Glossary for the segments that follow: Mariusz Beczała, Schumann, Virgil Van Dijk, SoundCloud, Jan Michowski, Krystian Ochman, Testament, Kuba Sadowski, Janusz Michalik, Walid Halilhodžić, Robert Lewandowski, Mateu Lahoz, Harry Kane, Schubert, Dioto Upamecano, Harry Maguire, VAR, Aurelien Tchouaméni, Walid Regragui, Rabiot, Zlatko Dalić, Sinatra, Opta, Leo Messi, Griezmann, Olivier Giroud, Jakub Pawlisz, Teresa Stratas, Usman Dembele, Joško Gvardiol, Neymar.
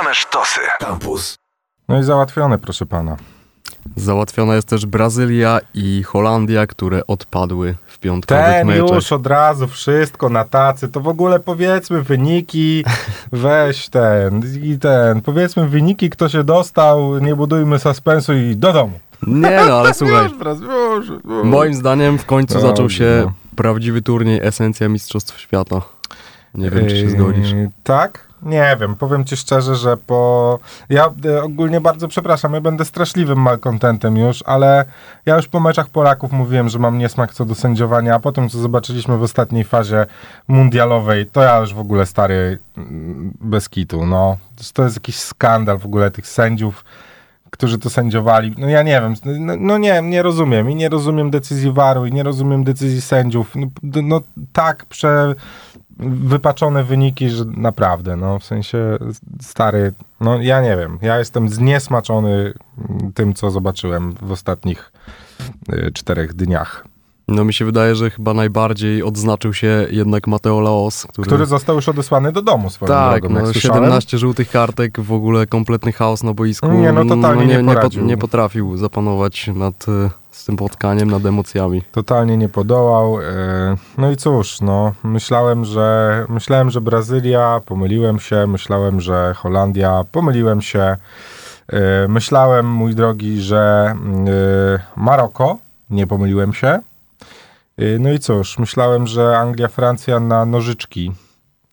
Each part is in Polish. Same sztosy. Campus. No i załatwione, proszę pana. Załatwiona jest też Brazylia i Holandia, które odpadły w piątkowych meczach. Już od razu wszystko na tacy, to w ogóle powiedzmy wyniki, weź ten, powiedzmy wyniki, kto się dostał, nie budujmy suspensu i do domu. Nie no, ale słuchaj, moim zdaniem w końcu zaczął się prawdziwy turniej, esencja Mistrzostw Świata. Nie wiem, czy się zgodzisz. Tak? Nie wiem, powiem ci szczerze, że ja ogólnie bardzo przepraszam, ja będę straszliwym malkontentem już, ale ja już po meczach Polaków mówiłem, że mam niesmak co do sędziowania, a po tym, co zobaczyliśmy w ostatniej fazie mundialowej, to ja już w ogóle stary, bez kitu, no. To jest jakiś skandal w ogóle tych sędziów, którzy to sędziowali. No ja nie wiem, no nie rozumiem i nie rozumiem decyzji VAR-u i nie rozumiem decyzji sędziów. No tak wypaczone wyniki, że naprawdę, no w sensie stary, no ja nie wiem, ja jestem zniesmaczony tym, co zobaczyłem w ostatnich 4 dniach. No mi się wydaje, że chyba najbardziej odznaczył się jednak Mateu Lahoz, który został już odesłany do domu swoją drogą, no 17 żółtych kartek, w ogóle kompletny chaos na boisku. Nie, no totalnie nie potrafił zapanować nad z tym spotkaniem, nad emocjami. Totalnie nie podołał. No i cóż, no myślałem, że Brazylia, pomyliłem się, myślałem, że Holandia, pomyliłem się. Myślałem, mój drogi, że Maroko, nie pomyliłem się. No i cóż, myślałem, że Anglia, Francja na nożyczki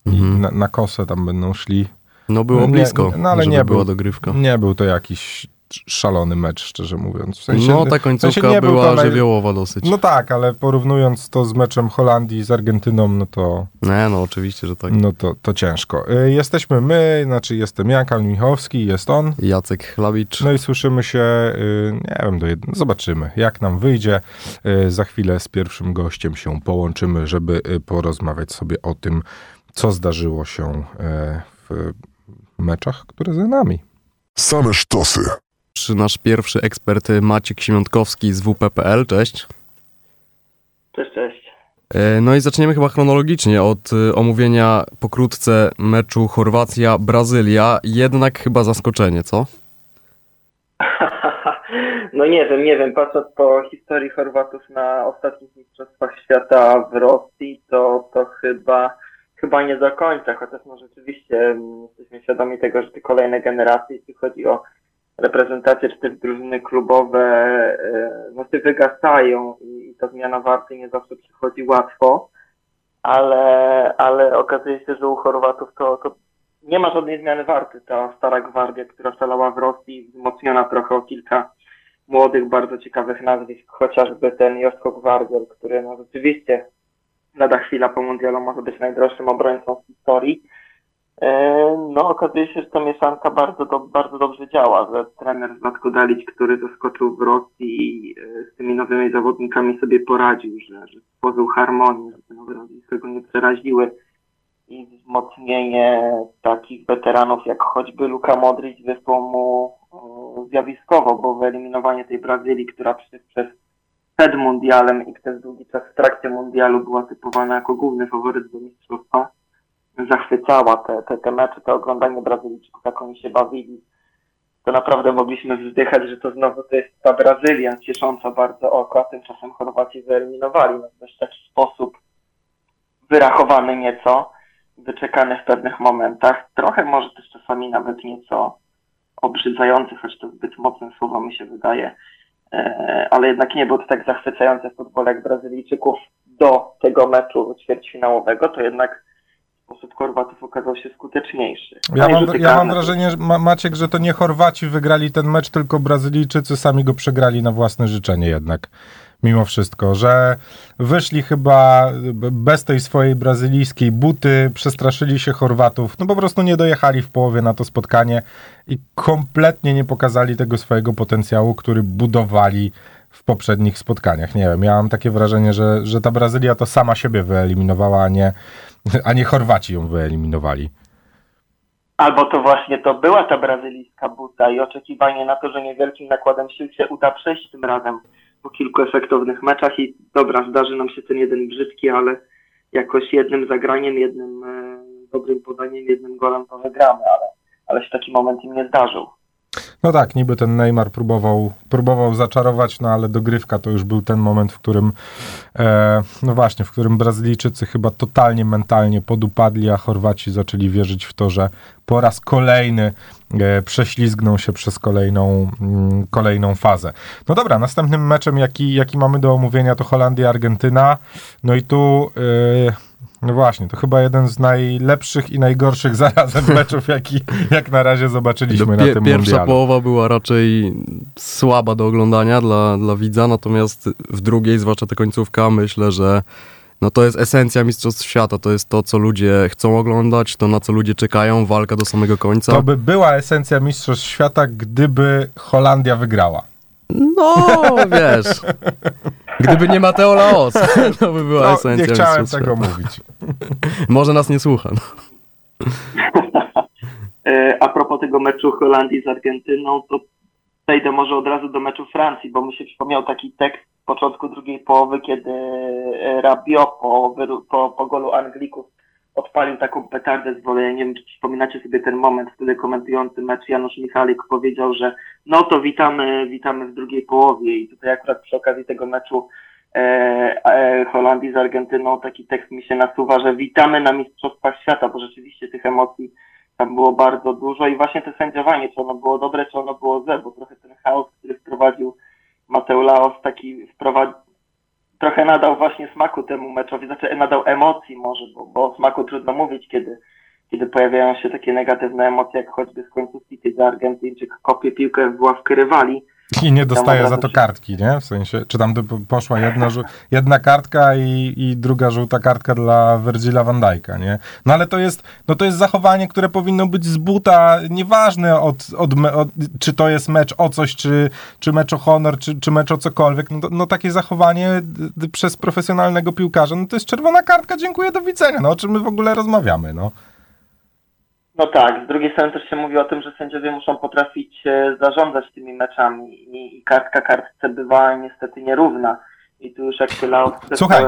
i na kosę tam będą szli. No było blisko, no, ale nie była dogrywka. Nie był to jakiś szalony mecz, szczerze mówiąc. W sensie, no ta końcówka była żywiołowa dosyć. No tak, ale porównując to z meczem Holandii z Argentyną, no to... No oczywiście, że tak. No to ciężko. Jesteśmy my, znaczy jestem ja, Jan Michowski, jest on. Jacek Chlawicz. No i słyszymy się, nie wiem, zobaczymy jak nam wyjdzie. Za chwilę z pierwszym gościem się połączymy, żeby porozmawiać sobie o tym, co zdarzyło się w meczach, które za nami. Same sztosy. Nasz pierwszy ekspert Maciek Siemiątkowski z WP.pl. Cześć. Cześć, cześć. No i zaczniemy chyba chronologicznie od omówienia pokrótce meczu Chorwacja-Brazylia. Jednak chyba zaskoczenie, co? No nie wiem. Patrząc po historii Chorwatów na ostatnich mistrzostwach świata w Rosji, to chyba nie do końca. Chociaż no rzeczywiście jesteśmy świadomi tego, że te kolejne generacje, jeśli chodzi o reprezentacje czy też drużyny klubowe, no się wygasają i ta zmiana warty nie zawsze przychodzi łatwo, ale okazuje się, że u Chorwatów to nie ma żadnej zmiany warty. Ta stara gwardia, która szalała w Rosji, wzmocniona trochę o kilka młodych, bardzo ciekawych nazwisk, chociażby ten Joško Gvardiol, który no rzeczywiście lada chwila po mundialu może być najdroższym obrońcą w historii. No okazuje się, że ta mieszanka bardzo dobrze działa, że trener Zlatko Dalić, który zaskoczył w Rosji, z tymi nowymi zawodnikami sobie poradził, że stworzył harmonię, że te nowe nazwiska go nie przeraziły i wzmocnienie takich weteranów jak choćby Luka Modrić wyszło mu zjawiskowo, bo wyeliminowanie tej Brazylii, która przed mundialem i przez długi czas w trakcie mundialu była typowana jako główny faworyt do mistrzostwa, zachwycała te mecze, to oglądanie Brazylijczyków, jak oni się bawili. To naprawdę mogliśmy wzdychać, że to znowu to jest ta Brazylia, ciesząca bardzo oko, a tymczasem Chorwaci wyeliminowali nas w taki sposób wyrachowany nieco, wyczekany w pewnych momentach, trochę może też czasami nawet nieco obrzydzający, choć to zbyt mocne słowo mi się wydaje, ale jednak nie był to tak zachwycający futbol jak Brazylijczyków do tego meczu ćwierćfinałowego, to jednak sposób Chorwatów okazał się skuteczniejszy. Ja mam wrażenie, Maciek, że to nie Chorwaci wygrali ten mecz, tylko Brazylijczycy sami go przegrali na własne życzenie jednak. Mimo wszystko, że wyszli chyba bez tej swojej brazylijskiej buty, przestraszyli się Chorwatów, no po prostu nie dojechali w połowie na to spotkanie i kompletnie nie pokazali tego swojego potencjału, który budowali w poprzednich spotkaniach. Nie wiem, ja mam takie wrażenie, że ta Brazylia to sama siebie wyeliminowała, a nie Chorwaci ją wyeliminowali. Albo to właśnie to była ta brazylijska buta i oczekiwanie na to, że niewielkim nakładem sił się uda przejść tym razem po kilku efektownych meczach i dobra, zdarzy nam się ten jeden brzydki, ale jakoś jednym zagraniem, jednym dobrym podaniem, jednym golem to wygramy, ale ale się taki moment im nie zdarzył. No tak, niby ten Neymar próbował zaczarować, no ale dogrywka to już był ten moment, w którym Brazylijczycy chyba totalnie mentalnie podupadli, a Chorwaci zaczęli wierzyć w to, że po raz kolejny prześlizgną się przez kolejną fazę. No dobra, następnym meczem, jaki mamy do omówienia, to Holandia-Argentyna. No i tu... No właśnie, to chyba jeden z najlepszych i najgorszych zarazem meczów, jak na razie zobaczyliśmy na tym mundialu. Pierwsza połowa była raczej słaba do oglądania dla widza, natomiast w drugiej, zwłaszcza ta końcówka, myślę, że no to jest esencja Mistrzostw Świata, to jest to, co ludzie chcą oglądać, to na co ludzie czekają, walka do samego końca. To by była esencja Mistrzostw Świata, gdyby Holandia wygrała. No, wiesz... Gdyby nie Mateu Lahoz, to by była esencja. Nie chciałem tego mówić. Może nas nie słucha. No. A propos tego meczu Holandii z Argentyną, to przejdę może od razu do meczu Francji, bo mi się przypomniał taki tekst z początku drugiej połowy, kiedy Rabiot po golu Anglików odpalił taką petardę z woleja. Nie wiem, czy przypominacie sobie ten moment, wtedy komentujący mecz Janusz Michalik powiedział, że no to witamy w drugiej połowie. I tutaj akurat przy okazji tego meczu Holandii z Argentyną taki tekst mi się nasuwa, że witamy na Mistrzostwach Świata, bo rzeczywiście tych emocji tam było bardzo dużo i właśnie to sędziowanie, czy ono było dobre, czy ono było złe, bo trochę ten chaos, który wprowadził Mateu Lahoz, trochę nadał właśnie smaku temu meczowi, znaczy nadał emocji może, bo o smaku trudno mówić, kiedy pojawiają się takie negatywne emocje, jak choćby z końcówki, kiedy Argentyńczyk kopie piłkę w ławkę rywali. I nie dostaje za to kartki, nie? W sensie, czy tam poszła jedna kartka i druga żółta kartka dla Virgila Van Dijka, nie? No ale to jest zachowanie, które powinno być z buta, nieważne czy to jest mecz o coś, czy mecz o honor, czy mecz o cokolwiek. No takie zachowanie przez profesjonalnego piłkarza, no to jest czerwona kartka, dziękuję, do widzenia. No o czym my w ogóle rozmawiamy, no? No tak, z drugiej strony też się mówi o tym, że sędziowie muszą potrafić zarządzać tymi meczami i kartka kartce bywa niestety nierówna. I tu już jak się Lahoz... Słuchaj,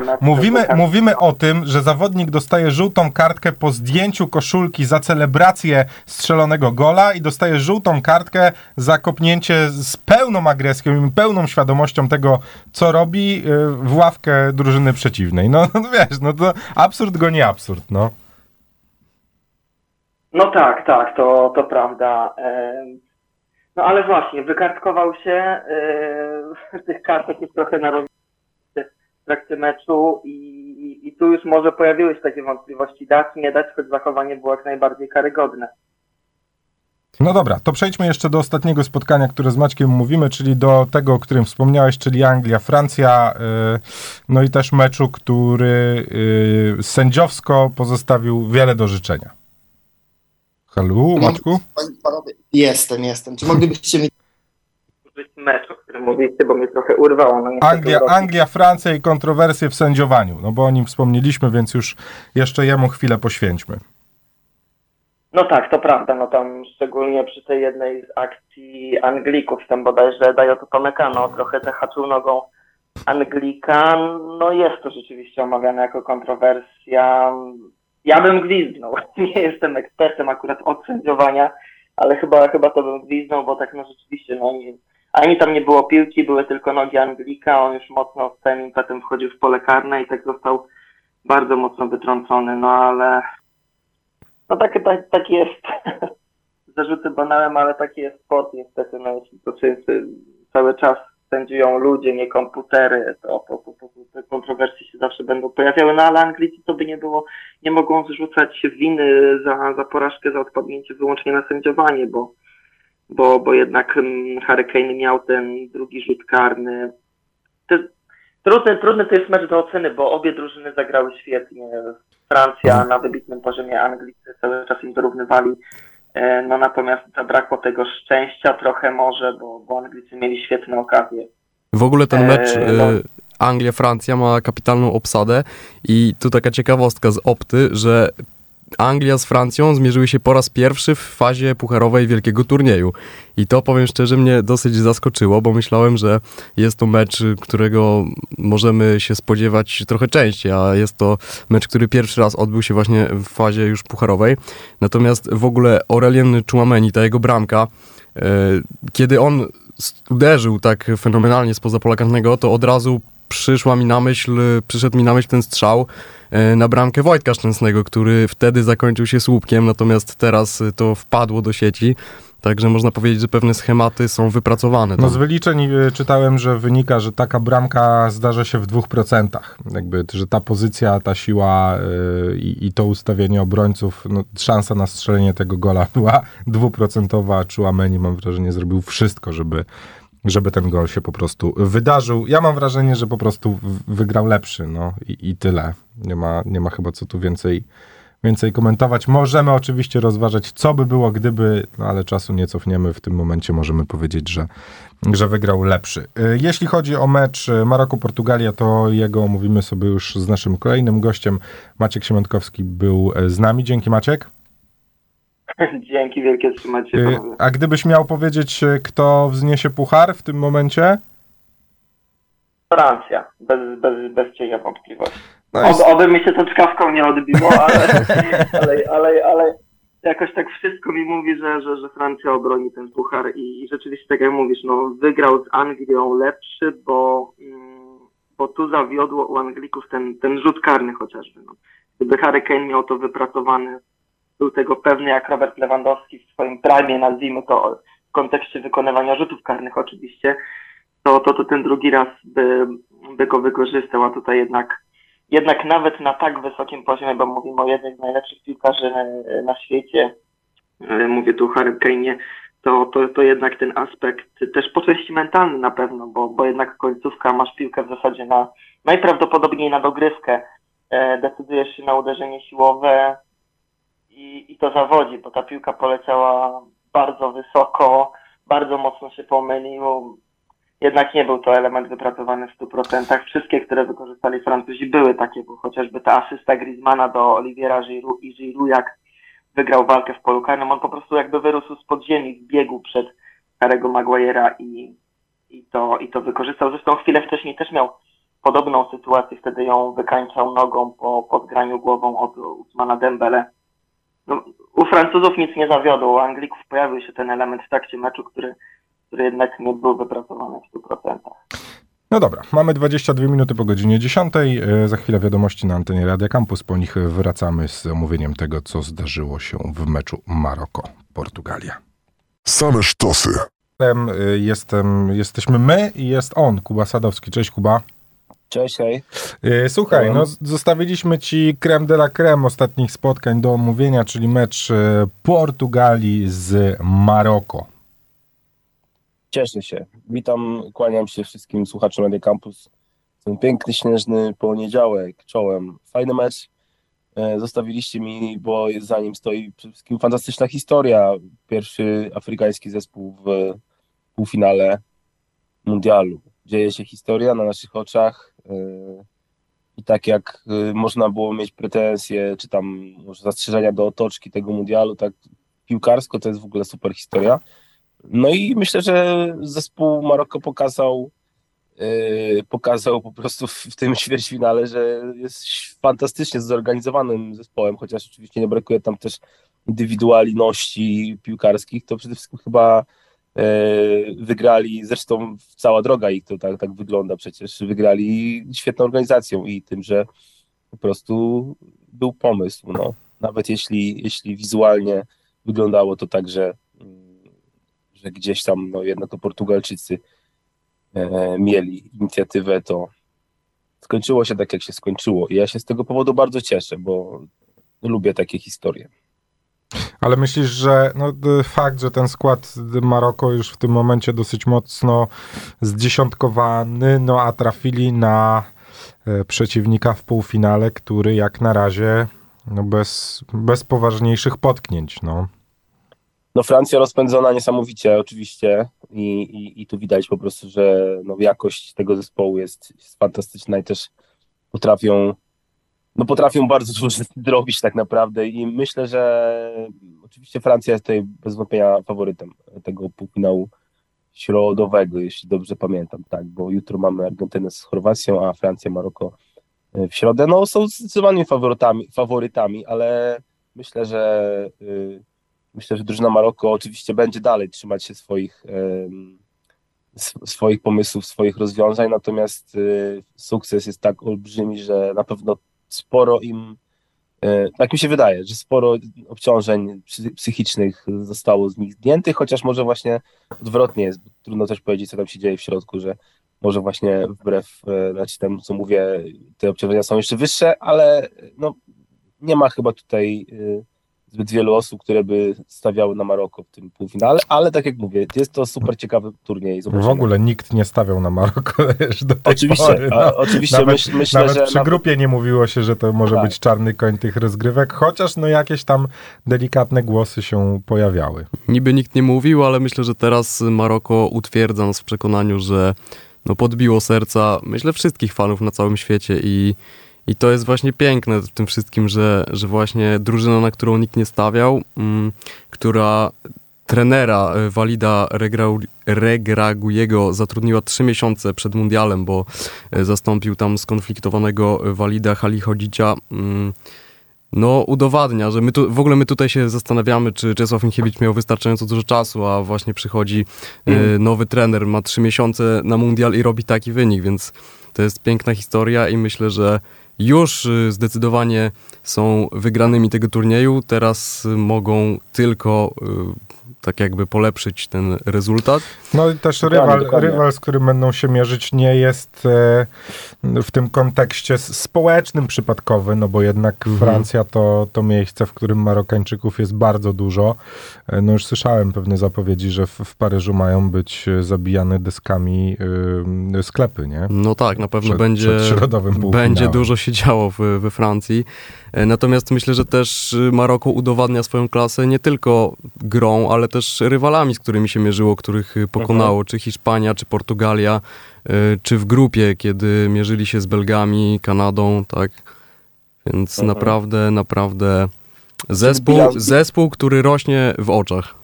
mówimy o tym, że zawodnik dostaje żółtą kartkę po zdjęciu koszulki za celebrację strzelonego gola i dostaje żółtą kartkę za kopnięcie z pełną agresją i pełną świadomością tego, co robi, w ławkę drużyny przeciwnej. No wiesz, no to absurd goni absurd, no. No tak, to prawda. No ale właśnie, wykartkował się, tych kartek jest trochę narobione w trakcie meczu i tu już może pojawiły się takie wątpliwości, dać, nie dać, choć zachowanie było jak najbardziej karygodne. No dobra, to przejdźmy jeszcze do ostatniego spotkania, które z Maćkiem mówimy, czyli do tego, o którym wspomniałeś, czyli Anglia-Francja, no i też meczu, który sędziowsko pozostawił wiele do życzenia. Halo, Maćku? Jestem. Czy moglibyście mi... mecz, o którym mówiliście, bo mnie trochę urwało. No Anglia, Francja i kontrowersje w sędziowaniu, no bo o nim wspomnieliśmy, więc już jeszcze jemu chwilę poświęćmy. No tak, to prawda, no tam szczególnie przy tej jednej z akcji Anglików, tam bodajże Dioto Upamecano trochę zahaczył nogą Anglika, no jest to rzeczywiście omawiane jako kontrowersja. Ja bym gwizdnął. Nie jestem ekspertem akurat od sędziowania, ale chyba to bym gwizdnął, bo tak no rzeczywiście, no ani tam nie było piłki, były tylko nogi Anglika, on już mocno z tym impetem wchodził w pole karne i tak został bardzo mocno wytrącony, no ale no tak jest. Zarzuty banałem, ale taki jest sport niestety, no jeśli to cały czas sędziują ludzie, nie komputery, to te kontrowersje się zawsze będą pojawiały, no ale Anglicy to by nie było, nie mogą zrzucać winy za porażkę, za odpadnięcie wyłącznie na sędziowanie, bo jednak Harry Kane miał ten drugi rzut karny. Trudny to jest mecz do oceny, bo obie drużyny zagrały świetnie. Francja na wybitnym poziomie, Anglicy cały czas im dorównywali. No natomiast zabrakło tego szczęścia trochę może, bo Anglicy mieli świetne okazje. W ogóle ten mecz Anglia-Francja ma kapitalną obsadę i tu taka ciekawostka z Opty, że Anglia z Francją zmierzyły się po raz pierwszy w fazie pucharowej wielkiego turnieju. I to, powiem szczerze, mnie dosyć zaskoczyło, bo myślałem, że jest to mecz, którego możemy się spodziewać trochę częściej, a jest to mecz, który pierwszy raz odbył się właśnie w fazie już pucharowej. Natomiast w ogóle Aurelien Tchouaméni, ta jego bramka, kiedy on uderzył tak fenomenalnie spoza pola karnego, to od razu przyszedł mi na myśl ten strzał na bramkę Wojtka Szczęsnego, który wtedy zakończył się słupkiem, natomiast teraz to wpadło do sieci. Także można powiedzieć, że pewne schematy są wypracowane. No z wyliczeń czytałem, że wynika, że taka bramka zdarza się w 2%. Jakby, że ta pozycja, ta siła i to ustawienie obrońców, no, szansa na strzelenie tego gola była 2%. Tchouaméni, mam wrażenie, zrobił wszystko, żeby ten gol się po prostu wydarzył. Ja mam wrażenie, że po prostu wygrał lepszy, no i tyle. Nie ma chyba co tu więcej komentować. Możemy oczywiście rozważać, co by było, gdyby, no ale czasu nie cofniemy. W tym momencie możemy powiedzieć, że wygrał lepszy. Jeśli chodzi o mecz Maroko-Portugalia, to jego omówimy sobie już z naszym kolejnym gościem. Maciek Siemiątkowski był z nami. Dzięki, Maciek. Dzięki wielkie, trzymać się. A gdybyś miał powiedzieć, kto wzniesie puchar w tym momencie? Francja, bez cienia wątpliwości. No jest... Oby mi się to czkawką nie odbiło, ale jakoś tak wszystko mi mówi, że Francja obroni ten puchar i rzeczywiście, tak jak mówisz, no, wygrał z Anglią lepszy, bo tu zawiodło u Anglików ten rzut karny chociażby. No. Gdyby Harry Kane miał to wypracowane, był tego pewny jak Robert Lewandowski w swoim prime, nazwijmy to w kontekście wykonywania rzutów karnych oczywiście, to ten drugi raz by go wykorzystał, a tutaj jednak nawet na tak wysokim poziomie, bo mówimy o jednym z najlepszych piłkarzy na świecie, mówię tu o Harry Kane'ie, to jednak ten aspekt też po części mentalny na pewno, bo jednak końcówka, masz piłkę w zasadzie najprawdopodobniej na dogrywkę, decydujesz się na uderzenie siłowe, I to zawodzi, bo ta piłka poleciała bardzo wysoko, bardzo mocno się pomylił. Jednak nie był to element wypracowany w 100%. Wszystkie, które wykorzystali Francuzi, były takie, bo chociażby ta asysta Griezmana do Oliviera Giroud i Giroud, jak wygrał walkę w polu karnym, on po prostu jakby wyrósł z podziemi, biegł przed Harry'ego Maguire'a i to wykorzystał. Zresztą chwilę wcześniej też miał podobną sytuację, wtedy ją wykańczał nogą po podgraniu głową od Usmana Dembele. No, u Francuzów nic nie zawiodło, u Anglików pojawił się ten element w trakcie meczu, który jednak nie był wypracowany w 100%. No dobra, mamy 22 minuty po godzinie 10. Za chwilę wiadomości na antenie Radia Campus. Po nich wracamy z omówieniem tego, co zdarzyło się w meczu Maroko-Portugalia. Same sztosy. Jesteśmy my i jest on, Kuba Sadowski. Cześć, Kuba. Cześć, hej. Słuchaj, no zostawiliśmy ci crème de la crème ostatnich spotkań do omówienia, czyli mecz Portugalii z Maroko. Cieszę się. Witam, kłaniam się wszystkim słuchaczom Media Campus. Ten piękny, śnieżny poniedziałek czołem. Fajny mecz zostawiliście mi, bo za nim stoi przede wszystkim fantastyczna historia. Pierwszy afrykański zespół w półfinale mundialu. Dzieje się historia na naszych oczach i tak jak można było mieć pretensje, czy tam może zastrzeżenia do otoczki tego mundialu, tak piłkarsko to jest w ogóle super historia. No i myślę, że zespół Maroko pokazał po prostu w tym ćwierćfinale, że jest fantastycznie zorganizowanym zespołem, chociaż oczywiście nie brakuje tam też indywidualności piłkarskich, to przede wszystkim chyba wygrali, zresztą cała droga ich to tak wygląda przecież, wygrali świetną organizacją i tym, że po prostu był pomysł, no. Nawet jeśli wizualnie wyglądało to tak, że gdzieś tam, no jednak to Portugalczycy mieli inicjatywę, to skończyło się tak, jak się skończyło i ja się z tego powodu bardzo cieszę, bo lubię takie historie. Ale myślisz, że no, fakt, że ten skład Maroko już w tym momencie dosyć mocno zdziesiątkowany, no a trafili na przeciwnika w półfinale, który jak na razie no, bez poważniejszych potknięć. No Francja rozpędzona niesamowicie oczywiście i tu widać po prostu, że no, jakość tego zespołu jest fantastyczna i też potrafią no potrafią bardzo dużo zrobić tak naprawdę i myślę, że oczywiście Francja jest tutaj bez wątpienia faworytem tego półfinału środowego, jeśli dobrze pamiętam, tak, bo jutro mamy Argentynę z Chorwacją, a Francję, Maroko w środę. No są zdecydowanie faworytami, ale myślę, że drużyna Maroko oczywiście będzie dalej trzymać się swoich pomysłów, swoich rozwiązań, natomiast sukces jest tak olbrzymi, że na pewno sporo im, tak mi się wydaje, że sporo obciążeń psychicznych zostało z nich zdjętych, chociaż może właśnie odwrotnie jest, bo trudno też powiedzieć, co tam się dzieje w środku, że może właśnie wbrew temu, co mówię, te obciążenia są jeszcze wyższe, ale no, nie ma chyba tutaj zbyt wielu osób, które by stawiały na Maroko w tym półfinale, ale tak jak mówię, jest to super ciekawy turniej. Zobaczymy. W ogóle nikt nie stawiał na Maroko do tej pory. No. Oczywiście. Nawet myślę, że przy grupie nie mówiło się, że to może być czarny koń tych rozgrywek, chociaż no jakieś tam delikatne głosy się pojawiały. Niby nikt nie mówił, ale myślę, że teraz Maroko utwierdza nas w przekonaniu, że no podbiło serca, myślę, wszystkich fanów na całym świecie i to jest właśnie piękne w tym wszystkim, że właśnie drużyna, na którą nikt nie stawiał, która trenera Walida Regraguiego zatrudniła 3 miesiące przed mundialem, bo zastąpił tam skonfliktowanego Walida Halilhodžicia, no udowadnia, że my tutaj się zastanawiamy, czy Czesław Michniewicz miał wystarczająco dużo czasu, a właśnie przychodzi nowy trener, ma 3 miesiące na mundial i robi taki wynik, więc to jest piękna historia i myślę, że już zdecydowanie są wygranymi tego turnieju. Teraz mogą tylko tak jakby polepszyć ten rezultat. No i też rywal, z którym będą się mierzyć, nie jest w tym kontekście społecznym przypadkowy, no bo jednak Francja to miejsce, w którym Marokańczyków jest bardzo dużo. No już słyszałem pewne zapowiedzi, że w Paryżu mają być zabijane deskami sklepy, nie? No tak, na pewno będzie dużo się działo we Francji. Natomiast myślę, że też Maroko udowadnia swoją klasę nie tylko grą, ale też rywalami, z którymi się mierzyło, których pokonało, czy Hiszpania, czy Portugalia, czy w grupie, kiedy mierzyli się z Belgami, Kanadą, tak, więc naprawdę zespół, który rośnie w oczach,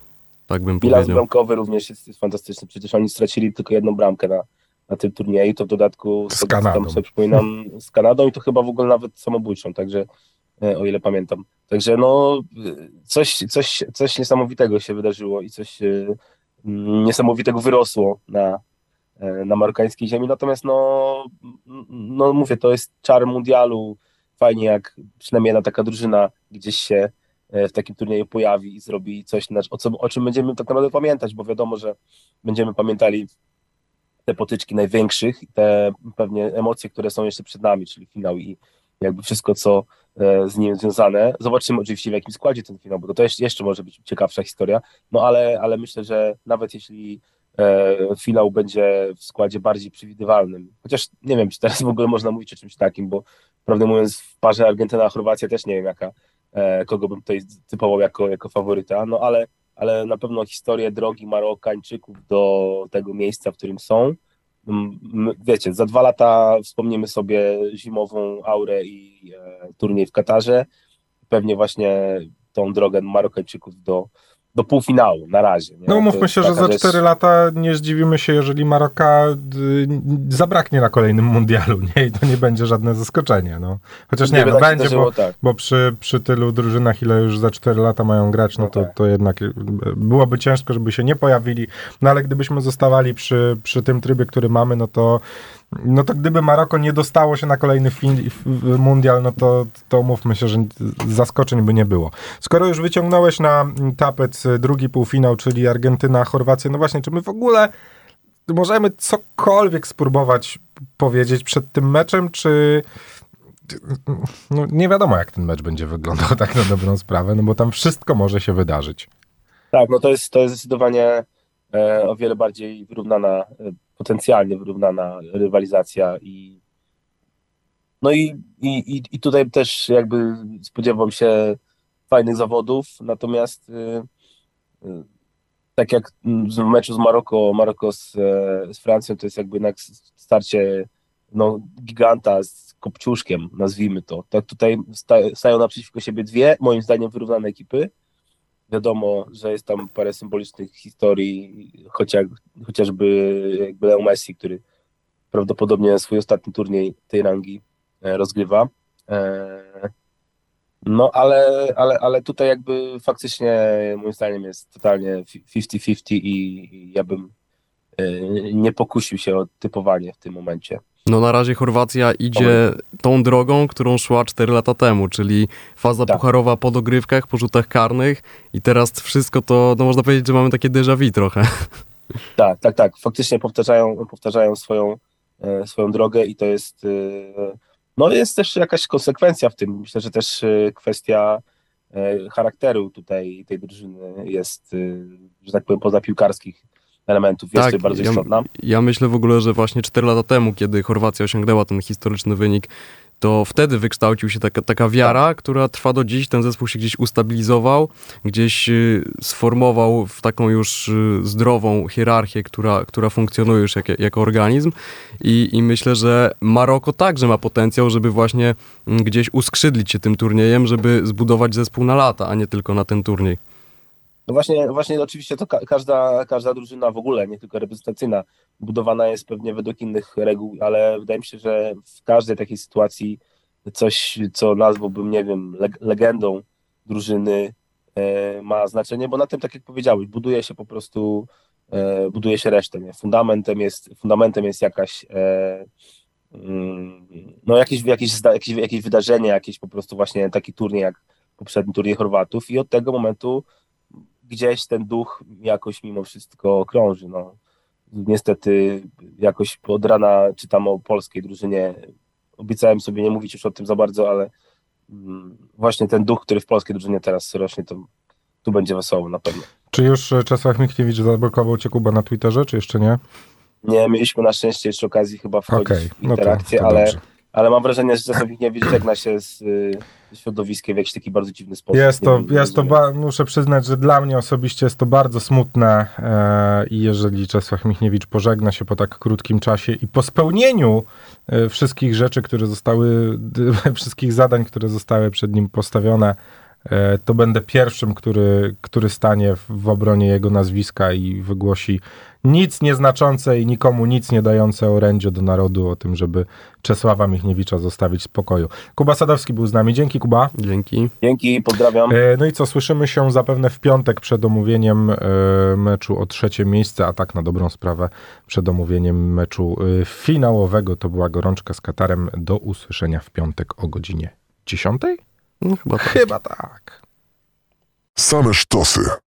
tak bym powiedział. Bilans bramkowy również jest fantastyczny, przecież oni stracili tylko 1 bramkę na tym turnieju, to w dodatku z Kanadą i to chyba w ogóle nawet samobójczą, także o ile pamiętam. Także no coś niesamowitego się wydarzyło i coś niesamowitego wyrosło na marokańskiej ziemi. Natomiast no mówię, to jest czar mundialu. Fajnie, jak przynajmniej jedna taka drużyna gdzieś się w takim turnieju pojawi i zrobi coś, o czym będziemy tak naprawdę pamiętać, bo wiadomo, że będziemy pamiętali te potyczki największych i te pewnie emocje, które są jeszcze przed nami, czyli finał i jakby wszystko, co z nim związane. Zobaczymy oczywiście, w jakim składzie ten finał, bo to jeszcze może być ciekawsza historia, no ale myślę, że nawet jeśli finał będzie w składzie bardziej przewidywalnym, chociaż nie wiem, czy teraz w ogóle można mówić o czymś takim, bo prawdę mówiąc w parze Argentyna-Chorwacja też nie wiem, kogo bym tutaj typował jako faworyta, no ale na pewno historię drogi Marokańczyków do tego miejsca, w którym są. Wiecie, za 2 lata wspomnimy sobie zimową aurę i turniej w Katarze. Pewnie właśnie tą drogę Marokańczyków do półfinału na razie. Nie? No mówmy się, że za 4 lata nie zdziwimy się, jeżeli Maroka zabraknie na kolejnym mundialu, nie? I to nie będzie żadne zaskoczenie. No. Chociaż nie no, będzie, bo przy tylu drużynach, ile już za 4 lata mają grać, no to jednak byłoby ciężko, żeby się nie pojawili. No ale gdybyśmy zostawali przy tym trybie, który mamy, no to gdyby Maroko nie dostało się na kolejny mundial, no to mówmy się, że zaskoczeń by nie było. Skoro już wyciągnąłeś na tapet drugi półfinał, czyli Argentyna, Chorwacja, no właśnie, czy my w ogóle możemy cokolwiek spróbować powiedzieć przed tym meczem, czy... No, nie wiadomo, jak ten mecz będzie wyglądał, tak na dobrą sprawę, no bo tam wszystko może się wydarzyć. Tak, no to jest zdecydowanie o wiele bardziej wyrównana potencjalnie wyrównana rywalizacja i no i tutaj też jakby spodziewam się fajnych zawodów, natomiast tak jak w meczu z Maroko z Francją, to jest jakby jednak starcie no, giganta z kopciuszkiem, nazwijmy to. Tak, tutaj stają naprzeciwko siebie dwie, moim zdaniem, wyrównane ekipy. Wiadomo, że jest tam parę symbolicznych historii, chociażby jakby Leo Messi, który prawdopodobnie swój ostatni turniej tej rangi rozgrywa. No, ale tutaj jakby faktycznie moim zdaniem jest totalnie 50-50 i ja bym nie pokusił się o typowanie w tym momencie. No na razie Chorwacja idzie tą drogą, którą szła 4 lata temu, czyli faza pucharowa po dogrywkach, po rzutach karnych i teraz wszystko to, no można powiedzieć, że mamy takie déjà vu trochę. Tak. Faktycznie powtarzają swoją drogę i to jest... No jest też jakaś konsekwencja w tym. Myślę, że też kwestia charakteru tutaj tej drużyny jest, że tak powiem, poza piłkarskich elementów jest bardzo istotna. Ja myślę w ogóle, że właśnie 4 lata temu, kiedy Chorwacja osiągnęła ten historyczny wynik, to wtedy wykształcił się taka wiara, która trwa do dziś. Ten zespół się gdzieś ustabilizował, gdzieś sformował w taką już zdrową hierarchię, która funkcjonuje już jako organizm. I myślę, że Maroko także ma potencjał, żeby właśnie gdzieś uskrzydlić się tym turniejem, żeby zbudować zespół na lata, a nie tylko na ten turniej. No właśnie oczywiście to każda drużyna w ogóle, nie tylko reprezentacyjna, budowana jest pewnie według innych reguł, ale wydaje mi się, że w każdej takiej sytuacji coś, co nazwałbym, nie wiem, legendą drużyny ma znaczenie, bo na tym, tak jak powiedziałeś, buduje się po prostu, buduje się resztę, nie? Fundamentem jest jakaś, no jakieś wydarzenie, jakieś po prostu właśnie taki turniej jak poprzedni turniej Chorwatów i od tego momentu gdzieś ten duch jakoś mimo wszystko krąży. No. Niestety jakoś od rana czytam o polskiej drużynie. Obiecałem sobie nie mówić już o tym za bardzo, ale właśnie ten duch, który w polskiej drużynie teraz rośnie, to tu będzie wesoło na pewno. Czy już Czesław Michniewicz zablokował cię, Kuba, na Twitterze, czy jeszcze nie? Nie, mieliśmy na szczęście jeszcze okazji chyba wchodzić w interakcję, no ale mam wrażenie, że czasami nie żegna się z środowiskiem w jakiś taki bardzo dziwny sposób. Muszę przyznać, że dla mnie osobiście jest to bardzo smutne i jeżeli Czesław Michniewicz pożegna się po tak krótkim czasie i po spełnieniu wszystkich rzeczy, które zostały, wszystkich zadań, które zostały przed nim postawione, to będę pierwszym, który stanie w obronie jego nazwiska i wygłosi nic nieznaczące i nikomu nic nie dające orędzie do narodu o tym, żeby Czesława Michniewicza zostawić w spokoju. Kuba Sadowski był z nami. Dzięki, Kuba. Dzięki. Dzięki, pozdrawiam. No i co, słyszymy się zapewne w piątek przed omówieniem meczu o 3. miejsce, a tak na dobrą sprawę przed omówieniem meczu finałowego. To była gorączka z Katarem. Do usłyszenia w piątek o godzinie 10:00? No, chyba tak. Same sztosy.